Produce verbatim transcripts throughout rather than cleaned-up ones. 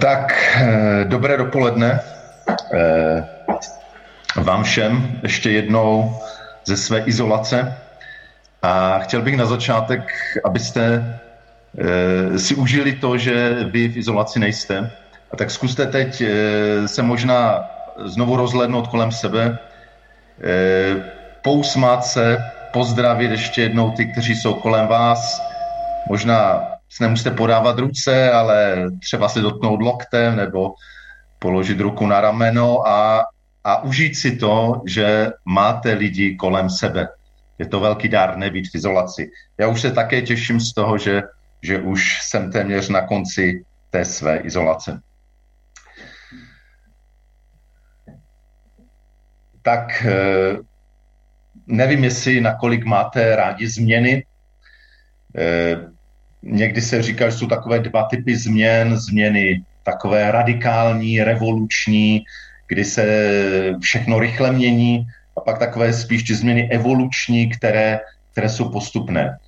Tak, dobré dopoledne vám všem ještě jednou ze své izolace a chtěl bych na začátek, abyste si užili to, že vy v izolaci nejste. A tak zkuste teď se možná znovu rozhlédnout kolem sebe, pousmát se, pozdravit ještě jednou ty, kteří jsou kolem vás, možná nemusíte podávat ruce, ale třeba se dotknout loktem nebo položit ruku na rameno a, a užít si to, že máte lidi kolem sebe. Je to velký dar nebýt v izolaci. Já už se také těším z toho, že, že už jsem téměř na konci té své izolace. Tak nevím, jestli nakolik máte rádi změny. Někdy se říká, že jsou takové dva typy změn. Změny takové radikální, revoluční, kdy se všechno rychle mění, a pak takové spíš ty změny evoluční, které, které jsou postupné.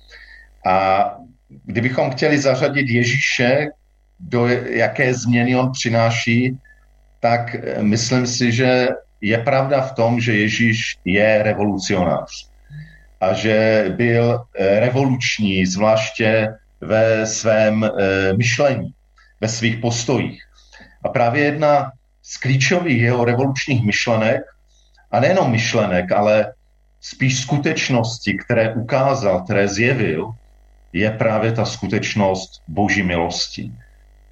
A kdybychom chtěli zařadit Ježíše, do jaké změny on přináší, tak myslím si, že je pravda v tom, že Ježíš je revolucionář a že byl revoluční, zvláště ve svém myšlení, ve svých postojích. A právě jedna z klíčových jeho revolučních myšlenek, a nejenom myšlenek, ale spíš skutečnosti, které ukázal, které zjevil, je právě ta skutečnost Boží milosti.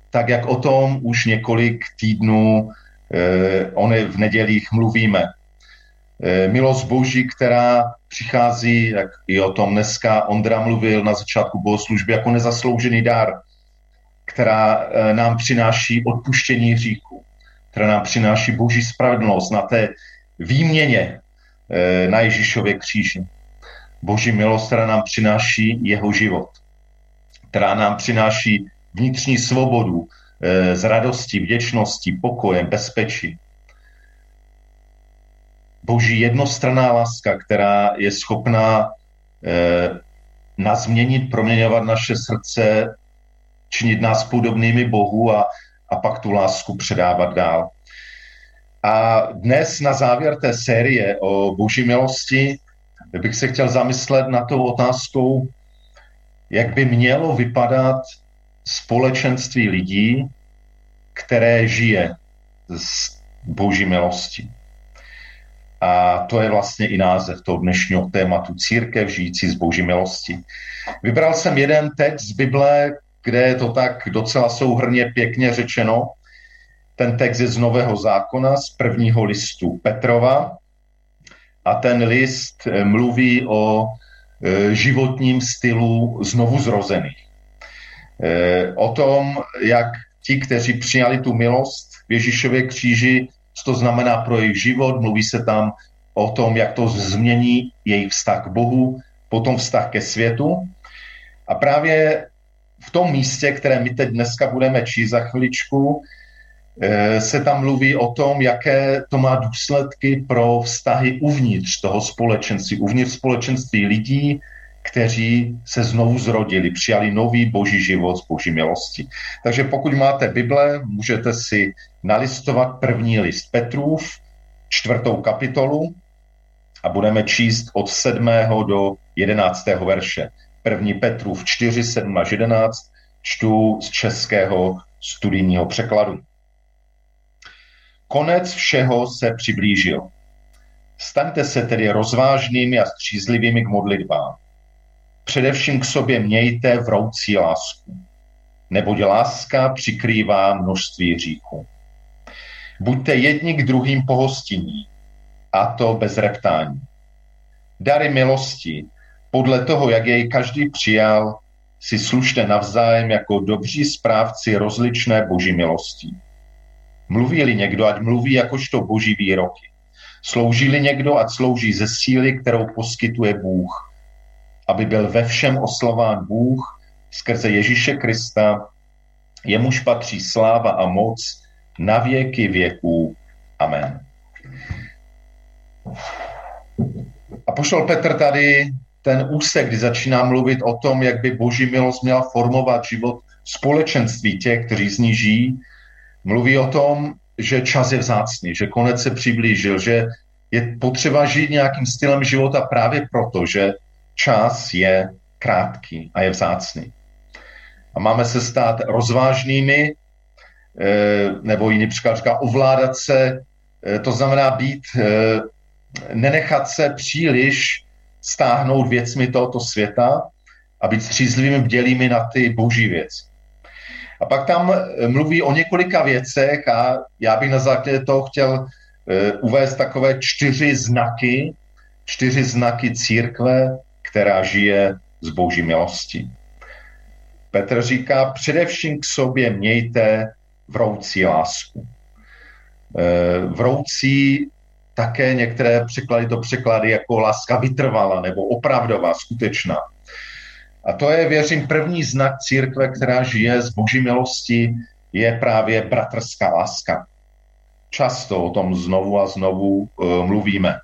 Tak jak o tom už několik týdnů eh, on v nedělích mluvíme. Eh, milost Boží, která přichází, jak i o tom dneska Ondra mluvil na začátku bohoslužby, jako nezasloužený dar, která eh, nám přináší odpuštění hříchů, která nám přináší Boží spravedlnost na té výměně eh, na Ježíšově kříži. Boží milost, která nám přináší jeho život, která nám přináší vnitřní svobodu e, z radostí, vděčností, pokojem, bezpečí. Boží jednostranná láska, která je schopná e, nás změnit, proměňovat naše srdce, činit nás podobnými Bohu a, a pak tu lásku předávat dál. A dnes na závěr té série o Boží milosti bych se chtěl zamyslet nad tou otázkou, jak by mělo vypadat společenství lidí, které žije z Boží milosti. A to je vlastně i název toho dnešního tématu církev žijící z Boží milosti. Vybral jsem jeden text z Bible, kde je to tak docela souhrnně pěkně řečeno. Ten text je z Nového zákona, z prvního listu Petrova. A ten list mluví o životním stylu znovuzrozených. O tom, jak ti, kteří přijali tu milost v Ježíšově kříži, co to znamená pro jejich život, mluví se tam o tom, jak to změní jejich vztah k Bohu, potom vztah ke světu. A právě v tom místě, které my teď dneska budeme číst za chviličku, se tam mluví o tom, jaké to má důsledky pro vztahy uvnitř toho společenství, uvnitř společenství lidí, kteří se znovu zrodili, přijali nový Boží život z Boží milosti. Takže pokud máte Bible, můžete si nalistovat první list Petrův, čtvrtou kapitolu a budeme číst od sedmého do jedenáctého verše. První Petrův čtyři, sedm až jedenáct čtu z českého studijního překladu. Konec všeho se přiblížil. Staňte se tedy rozvážnými a střízlivými k modlitbám. Především k sobě mějte vroucí lásku, neboť láska přikrývá množství hříchů. Buďte jedni k druhým pohostinní, a to bez reptání. Dary milosti, podle toho, jak jej každý přijal, si slušte navzájem jako dobří správci rozličné Boží milosti. Mluví-li někdo, ať mluví jakožto Boží výroky. Slouží-li někdo, ať slouží ze síly, kterou poskytuje Bůh, aby byl ve všem oslaván Bůh skrze Ježíše Krista, jemuž patří sláva a moc na věky věků. Amen. Apoštol Petr tady ten úsek, kdy začíná mluvit o tom, jak by Boží milost měla formovat život společenství těch, kteří z ní žijí, mluví o tom, že čas je vzácný, že konec se přiblížil, že je potřeba žít nějakým stylem života právě proto, že čas je krátký a je vzácný. A máme se stát rozvážnými, nebo jiný příklad říká ovládat se, to znamená být, nenechat se příliš stáhnout věcmi tohoto světa a být střízlivými, bdělými na ty boží věci. A pak tam mluví o několika věcech a já bych na základě toho chtěl uvést takové čtyři znaky, čtyři znaky církve, která žije z boží milostí. Petr říká, především k sobě mějte vroucí lásku. Vroucí také některé překlady to překlady jako láska vytrvalá nebo opravdová, skutečná. A to je, věřím, první znak církve, která žije z boží milosti, je právě bratrská láska. Často o tom znovu a znovu e, mluvíme.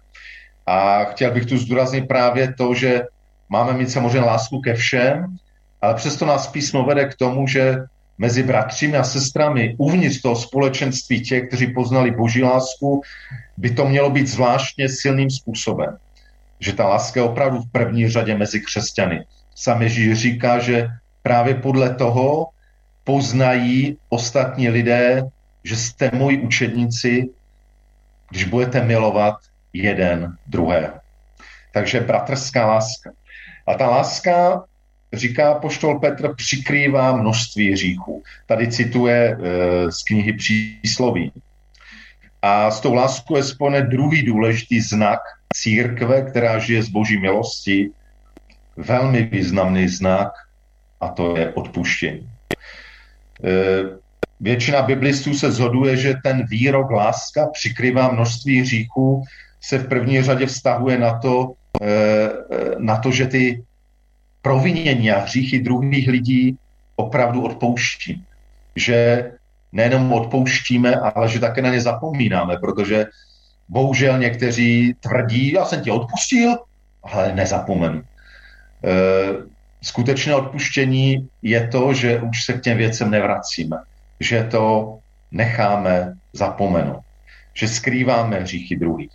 A chtěl bych tu zdůraznit právě to, že máme mít samozřejmě lásku ke všem, ale přesto nás písmo vede k tomu, že mezi bratřími a sestrami uvnitř toho společenství těch, kteří poznali boží lásku, by to mělo být zvláštně silným způsobem. Že ta láska je opravdu v první řadě mezi křesťany. Sám Ježíš říká, že právě podle toho poznají ostatní lidé, že jste moji učedníci, když budete milovat jeden druhého. Takže bratrská láska. A ta láska, říká apoštol Petr, přikrývá množství hříchů. Tady cituje e, z knihy Přísloví. A s tou láskou je spojen druhý důležitý znak církve, která žije z boží milosti, velmi významný znak, a to je odpuštění. E, Většina biblistů se shoduje, že ten výrok láska přikrývá množství hříchů se v první řadě vztahuje na to, na to, že ty provinění a hříchy druhých lidí opravdu odpouští. Že nejenom odpouštíme, ale že také na ně zapomínáme, protože bohužel někteří tvrdí, já jsem tě odpustil, ale nezapomenu. Skutečné odpuštění je to, že už se k těm věcem nevracíme. Že to necháme zapomenout, že skrýváme hříchy druhých.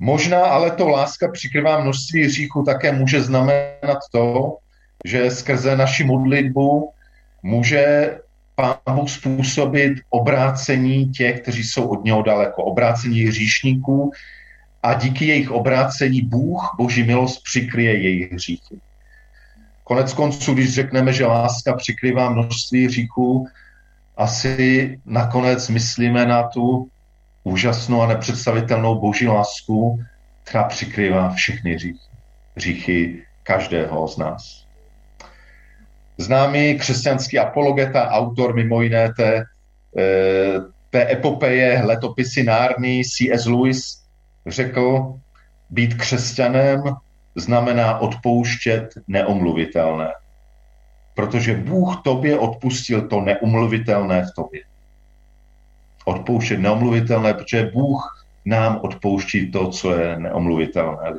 Možná ale to láska přikrývá množství hříchů také může znamenat to, že skrze naši modlitbu může Pán Bůh způsobit obrácení těch, kteří jsou od něho daleko, obrácení hříšníků a díky jejich obrácení Bůh, boží milost, přikryje jejich hříchy. Konec konců, když řekneme, že láska přikrývá množství hříchů, asi nakonec myslíme na tu úžasnou a nepředstavitelnou boží lásku, která přikrývá všechny hříchy, hříchy každého z nás. Známý křesťanský apologeta, autor mimo jiné té, té epopeje Letopisy Narnii C S Lewis řekl, být křesťanem znamená odpouštět neomluvitelné. Protože Bůh tobě odpustil to neomluvitelné v tobě. Odpouštět neomluvitelné, protože Bůh nám odpouští to, co je neomluvitelné.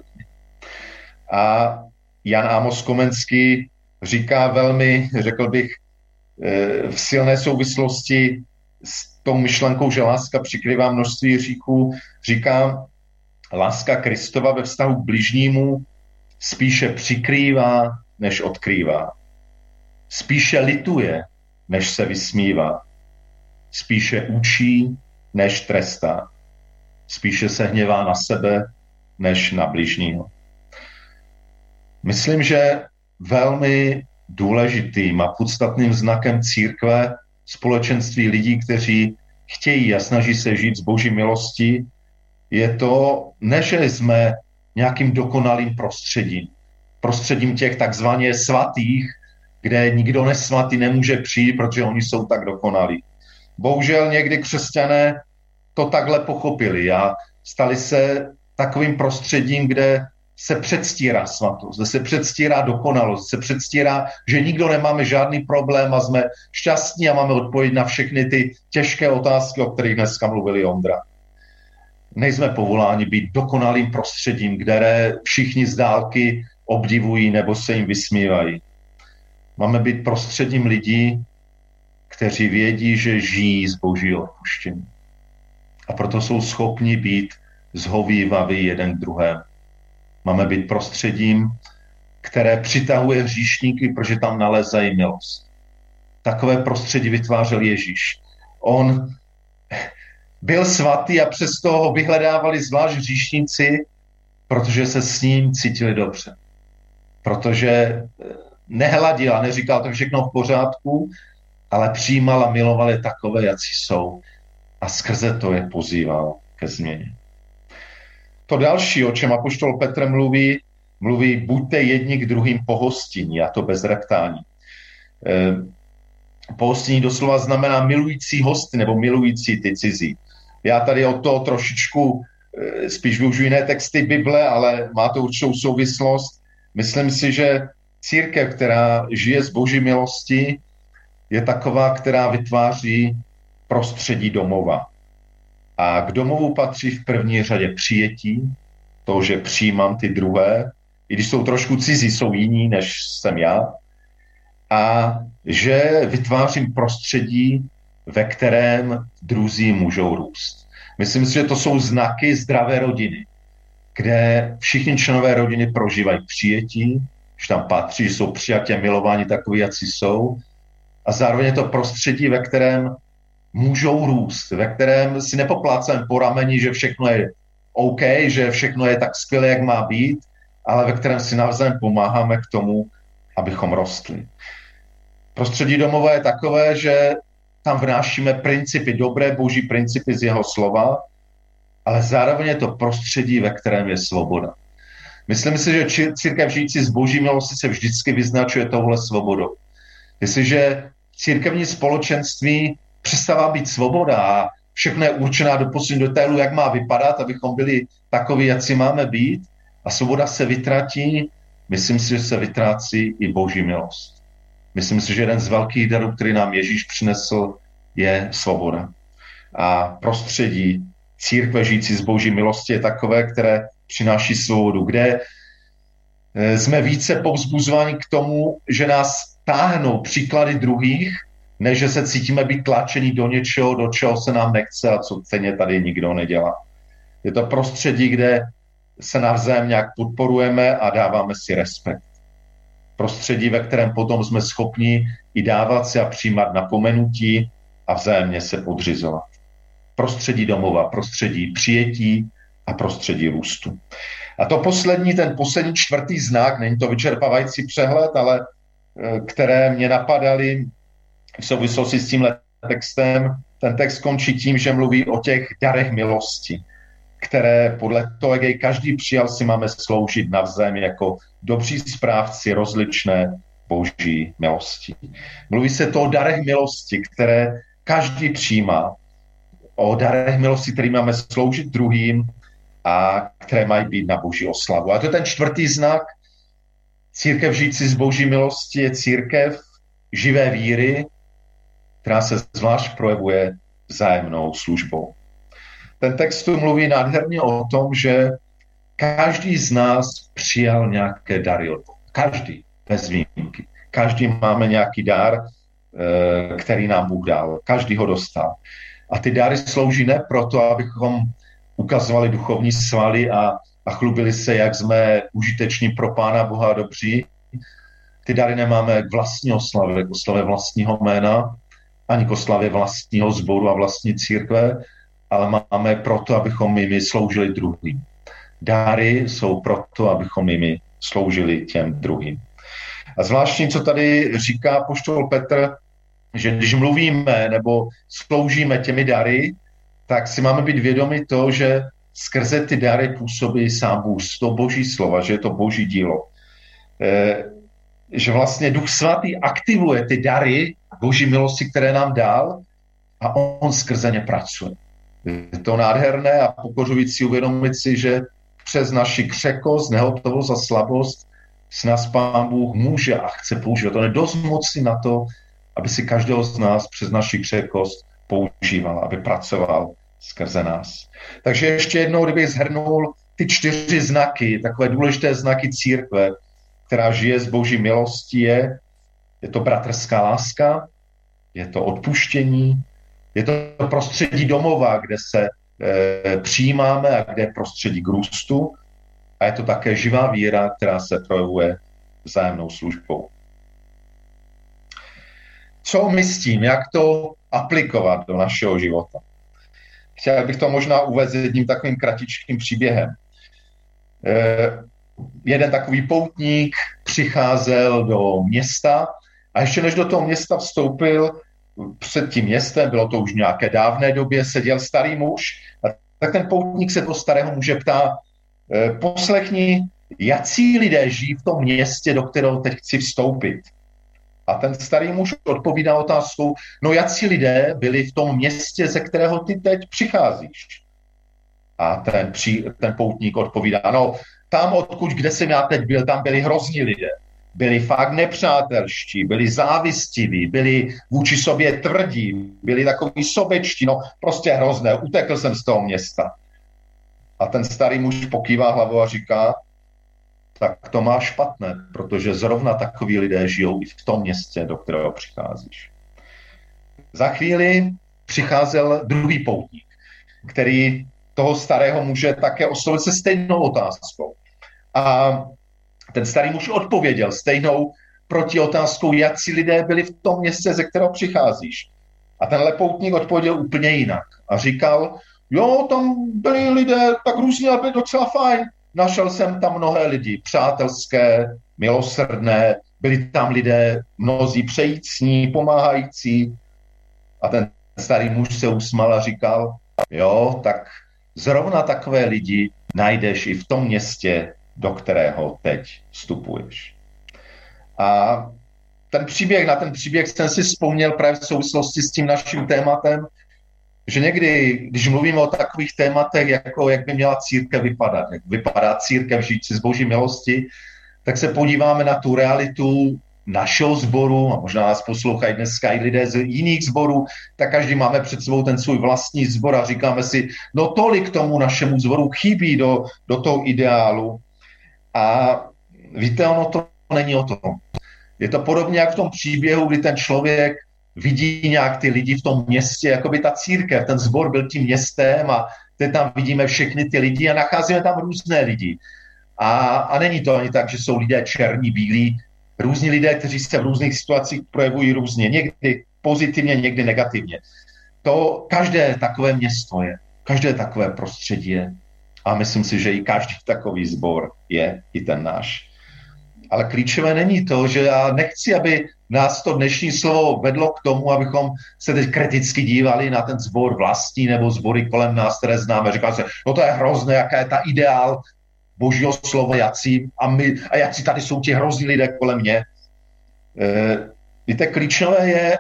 A Jan Amos Komenský říká velmi, řekl bych, v silné souvislosti s tou myšlenkou, že láska přikrývá množství hříchů, říká, láska Kristova ve vztahu k bližnímu spíše přikrývá, než odkrývá. Spíše lituje, než se vysmívá. Spíše učí, než trestá. Spíše se hněvá na sebe, než na bližního. Myslím, že velmi důležitým a podstatným znakem církve, společenství lidí, kteří chtějí a snaží se žít z boží milosti, je to, ne že jsme nějakým dokonalým prostředím. Prostředím těch takzvaně svatých, kde nikdo nesvatý nemůže přijít, protože oni jsou tak dokonalí. Bohužel někdy křesťané to takhle pochopili a stali se takovým prostředím, kde se předstírá svatost, kde se předstírá dokonalost, se předstírá, že nikdo nemáme žádný problém a jsme šťastní a máme odpověď na všechny ty těžké otázky, o kterých dneska mluvili Ondra. Nejsme povoláni být dokonalým prostředím, které všichni z dálky obdivují nebo se jim vysmívají. Máme být prostředím lidí, kteří vědí, že žijí z boží odpuštění. A proto jsou schopni být zhovývaví jeden k druhému. Máme být prostředím, které přitahuje hříšníky, protože tam nalézají milost. Takové prostředí vytvářel Ježíš. On byl svatý a přesto ho vyhledávali zvlášť hříšníci, protože se s ním cítili dobře. Protože nehladil a neříkal to všechno v pořádku, ale přijímal a miloval je takové, jací jsou. A skrze to je pozýval ke změně. To další, o čem apoštol Petr mluví, mluví buďte jedni k druhým pohostinní, a to bez reptání. Pohostinní doslova znamená milující hosty nebo milující ty cizí. Já tady o to trošičku spíš využiju jiné texty Bible, ale má to určitou souvislost. Myslím si, že církev, která žije z boží milosti, je taková, která vytváří prostředí domova. A k domovu patří v první řadě přijetí, to, že přijímám ty druhé, i když jsou trošku cizí, jsou jiní, než jsem já, a že vytvářím prostředí, ve kterém druzí můžou růst. Myslím si, že to jsou znaky zdravé rodiny, kde všichni členové rodiny prožívají přijetí, že tam patří, že jsou přijatí a milováni takový, jací jsou, a zároveň je to prostředí, ve kterém můžou růst, ve kterém si nepoplácám po rameni, že všechno je OK, že všechno je tak skvělé, jak má být, ale ve kterém si navzájem pomáháme k tomu, abychom rostli. Prostředí domova je takové, že tam vnášíme principy, dobré boží principy z jeho slova, ale zároveň je to prostředí, ve kterém je svoboda. Myslím si, že církev žijící z boží milosti se vždycky vyznačuje touhle svobodou. Jestliže církevní společenství přestává být svoboda a všechno je určená do posledního detailu, jak má vypadat, abychom byli takoví, jak si máme být, a svoboda se vytratí, myslím si, že se vytrácí i boží milost. Myslím si, že jeden z velkých darů, který nám Ježíš přinesl, je svoboda. A prostředí církve žijící z boží milosti je takové, které přináší svobodu, kde jsme více povzbuzováni k tomu, že nás táhnou příklady druhých, než že se cítíme být tlačení do něčeho, do čeho se nám nechce a co ceně tady nikdo nedělá. Je to prostředí, kde se navzájem nějak podporujeme a dáváme si respekt. Prostředí, ve kterém potom jsme schopni i dávat si a přijímat napomenutí a vzájemně se podřizovat. Prostředí domova, prostředí přijetí a prostředí růstu. A to poslední, ten poslední čtvrtý znak, není to vyčerpávající přehled, ale které mě napadaly v souvislosti s tímhle textem. Ten text končí tím, že mluví o těch darech milosti, které podle toho, jak jej každý přijal, si máme sloužit navzájem jako dobří správci rozličné boží milosti. Mluví se to o darech milosti, které každý přijímá, o darech milosti, které máme sloužit druhým a které mají být na boží oslavu. A to je ten čtvrtý znak. Církev žijící z boží milosti je církev živé víry, která se zvlášť projevuje vzájemnou službou. Ten text tu mluví nádherně o tom, že každý z nás přijal nějaké dary. Každý, bez výjimky. Každý máme nějaký dar, který nám Bůh dal. Každý ho dostal. A ty dary slouží ne proto, abychom ukazovali duchovní svaly a, a chlubili se, jak jsme užiteční pro Pána Boha dobří. Ty dary nemáme k vlastní oslavě, k oslavě vlastního jména, ani k oslavě vlastního sboru a vlastní církve, ale máme proto, abychom jimi sloužili druhým. Dáry jsou proto, abychom jimi sloužili těm druhým. A zvláštní, co tady říká apoštol Petr, že když mluvíme nebo sloužíme těmi dary, tak si máme být vědomi toho, že skrze ty dary působí sám Bůh, to boží slova, že je to boží dílo. E, že vlastně Duch Svatý aktivuje ty dary boží milosti, které nám dal, a on skrze ně pracuje. Je to nádherné a pokořující uvědomit si, že přes naši křehkost, nehotovost a slabost si nás Pán Bůh může a chce používat. On je dost mocný na to, aby si každého z nás přes naši křehkost používal, aby pracoval skrze nás. Takže ještě jednou, kdybych shrnul ty čtyři znaky, takové důležité znaky církve, která žije z boží milosti, je, je to bratrská láska, je to odpuštění, je to prostředí domova, kde se e, přijímáme a kde je prostředí k růstu, a je to také živá víra, která se projevuje vzájemnou službou. Co my s tím, jak to aplikovat do našeho života? Chtěl bych to možná uvést jedním takovým kratičkým příběhem. E, jeden takový poutník přicházel do města a ještě než do toho města vstoupil, před tím městem, bylo to už v nějaké dávné době, seděl starý muž a tak ten poutník se toho starého muže ptá, e, poslechni, jací lidé žijí v tom městě, do kterého teď chci vstoupit. A ten starý muž odpovídá otázkou, no jací lidé byli v tom městě, ze kterého ty teď přicházíš. A ten, pří, ten poutník odpovídá, no tam, odkud, kde jsem já teď byl, tam byli hrozní lidé. Byli fakt nepřátelští, byli závistiví, byli vůči sobě tvrdí, byli takový sobečtí, no prostě hrozné, utekl jsem z toho města. A ten starý muž pokývá hlavou a říká, tak to má špatné, protože zrovna takoví lidé žijou i v tom městě, do kterého přicházíš. Za chvíli přicházel druhý poutník, který toho starého muže také oslovil se stejnou otázkou. A ten starý muž odpověděl stejnou protiotázkou, jací lidé byli v tom městě, ze kterého přicházíš. A tenhle poutník odpověděl úplně jinak. A říkal, jo, tam byli lidé tak různě, ale byli docela fajn. Našel jsem tam mnohé lidi, přátelské, milosrdné, byli tam lidé mnozí přejícní, pomáhající. A ten starý muž se usmál a říkal, jo, tak zrovna takové lidi najdeš i v tom městě, do kterého teď vstupuješ. A ten příběh, na ten příběh jsem si vzpomněl právě v souvislosti s tím naším tématem, že někdy, když mluvíme o takových tématech, jako jak by měla církev vypadat, jak vypadá církev žijící z Boží milosti, tak se podíváme na tu realitu našeho sboru, a možná nás poslouchají dneska i lidé z jiných sborů, tak každý máme před sebou ten svůj vlastní sbor a říkáme si, no tolik tomu našemu sboru chybí do, do toho ideálu. A víte, ono to není o tom. Je to podobně jak v tom příběhu, kdy ten člověk vidí nějak ty lidi v tom městě, jako by ta církev, ten sbor byl tím městem a teď tam vidíme všechny ty lidi a nacházíme tam různé lidi. A, a není to ani tak, že jsou lidé černí, bílí, různí lidé, kteří se v různých situacích projevují různě, někdy pozitivně, někdy negativně. To každé takové město je, každé takové prostředí je. A myslím si, že i každý takový sbor je i ten náš. Ale klíčové není to, že já nechci, aby nás to dnešní slovo vedlo k tomu, abychom se teď kriticky dívali na ten sbor vlastní nebo sbory kolem nás, které známe. Říkali se, no to je hrozné, jaká je ta ideál božího slova jací a, my, a jací tady jsou ti hrozní lidé kolem mě. E, víte, klíčové je,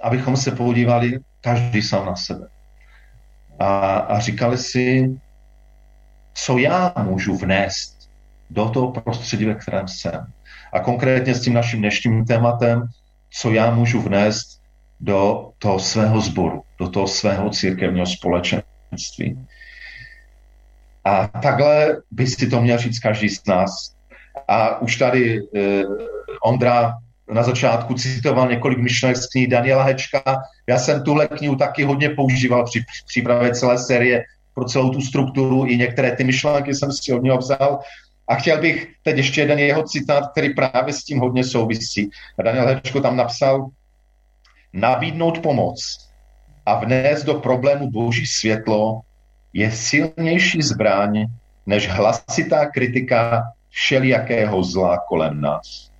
abychom se podívali každý sám na sebe. A, a říkali si, co já můžu vnést do toho prostředí, ve kterém jsem. A konkrétně s tím naším dnešním tématem, co já můžu vnést do toho svého sboru, do toho svého církevního společenství. A takhle by si to měl říct každý z nás. A už tady eh, Ondra na začátku citoval několik myšlenek z knihy Daniela Hečka. Já jsem tuhle knihu taky hodně používal při přípravě celé série pro celou tu strukturu, i některé ty myšlenky jsem si od něho vzal. A chtěl bych teď ještě jeden jeho citát, který právě s tím hodně souvisí. Daniel Hečko tam napsal, nabídnout pomoc a vnést do problému boží světlo je silnější zbraň, než hlasitá kritika všelijakého zla kolem nás.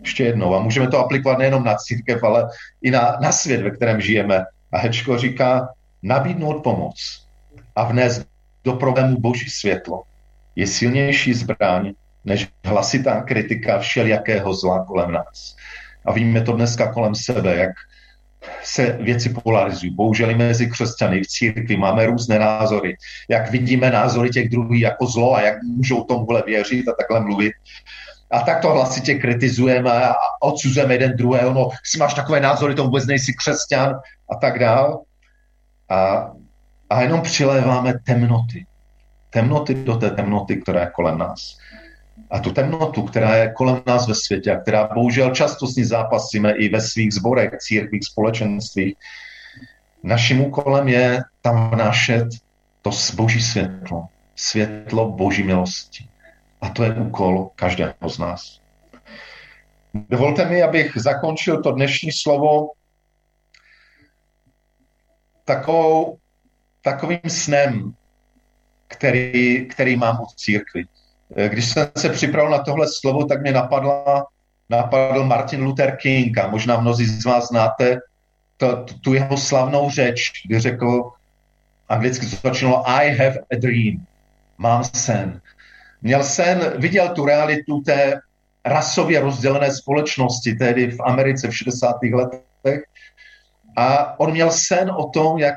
Ještě jednou, a můžeme to aplikovat nejenom na církev, ale i na, na svět, ve kterém žijeme. A Hečko říká, nabídnout pomoc a vnést do problému boží světlo je silnější zbraň, než hlasitá kritika všelijakého zla kolem nás. A víme to dneska kolem sebe, jak se věci polarizují. Bohužel mezi křesťany v církvi máme různé názory. Jak vidíme názory těch druhých jako zlo a jak můžou tomuhle věřit a takhle mluvit. A tak to hlasitě kritizujeme a odsuzujeme jeden druhého. No, si máš takové názory, to vůbec nejsi křesťan a tak dál. A, a jenom přiléváme temnoty. Temnoty do té temnoty, která je kolem nás. a tu temnotu, která je kolem nás ve světě a která bohužel často s ní zápasíme i ve svých sborech, církvích, společenstvích, naším úkolem je tam vnášet to boží světlo, světlo boží milosti. A to je úkol každého z nás. Dovolte mi, abych zakončil to dnešní slovo takovou, takovým snem, který, který mám od církvi. Když jsem se připravil na tohle slovo, tak mě napadla, napadl Martin Luther King, a možná mnozí z vás znáte to, tu jeho slavnou řeč, kdy řekl, anglicky to začínalo I have a dream, mám sen. Měl sen, viděl tu realitu té rasově rozdělené společnosti, tehdy v Americe v šedesátých letech, a on měl sen o tom, jak,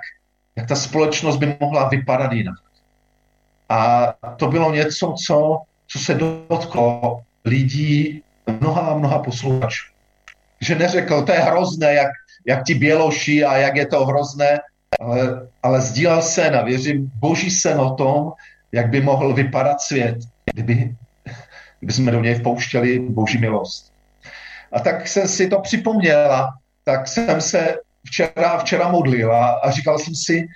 jak ta společnost by mohla vypadat jinak. A to bylo něco, co, co se dotklo lidí, mnoha a mnoha posluchačů. Že neřekl, to je hrozné, jak, jak ti běloši a jak je to hrozné, ale, ale sdílel sen a věřím, boží sen o tom, jak by mohl vypadat svět, kdyby, kdyby jsme do něj vpouštěli boží milost. A tak jsem si to připomněla, tak jsem se včera, včera modlila a říkal jsem si,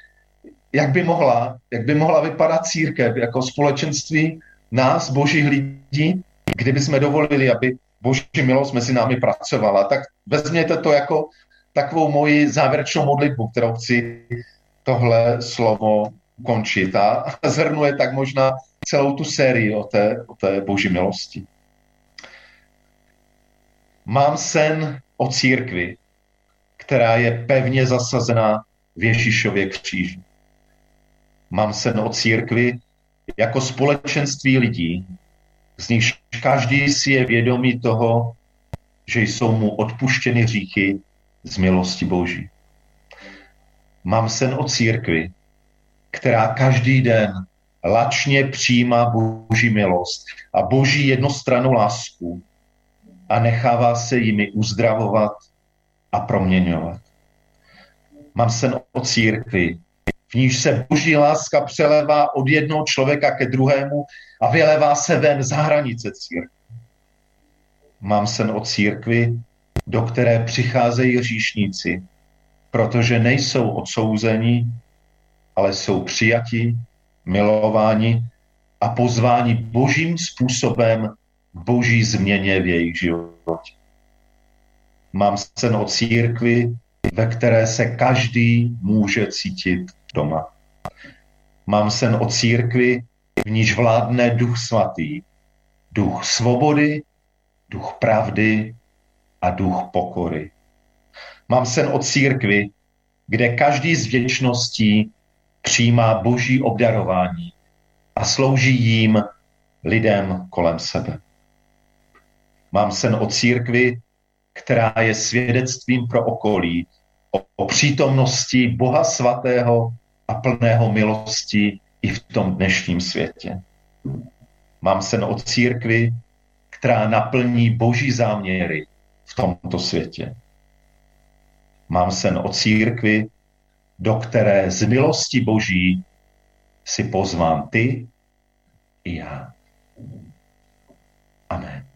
jak by mohla, jak by mohla vypadat církev jako společenství nás, božích lidí, kdyby jsme dovolili, aby boží milost mezi námi pracovala. Tak vezměte to jako takovou moji závěrečnou modlitbu, kterou chci tohle slovo končit a zhrnuje tak možná celou tu sérii o té, o té boží milosti. Mám sen o církvi, která je pevně zasazená v Ježíšově kříži. Mám sen o církvi jako společenství lidí, z nichž každý si je vědomý toho, že jsou mu odpuštěny hříchy z milosti boží. Mám sen o církvi, která každý den lačně přijímá boží milost a boží jednostrannou lásku a nechává se jimi uzdravovat a proměňovat. Mám sen o církvi, v níž se boží láska přelevá od jednoho člověka ke druhému a vylevá se ven za hranice církve. Mám sen o církvi, do které přicházejí hříšníci, protože nejsou odsouzeni, ale jsou přijati, milováni a pozváni božím způsobem k boží změně v jejich životě. Mám sen o církvi, ve které se každý může cítit doma. Mám sen o církvi, v níž vládne duch svatý, duch svobody, duch pravdy a duch pokory. Mám sen o církvi, kde každý s vděčností přijímá boží obdarování a slouží jim lidem kolem sebe. Mám sen o církvi, která je svědectvím pro okolí o, o přítomnosti Boha svatého a plného milosti i v tom dnešním světě. Mám sen o církvi, která naplní boží záměry v tomto světě. Mám sen o církvi, do které z milosti boží si pozvám ty i já. Amen.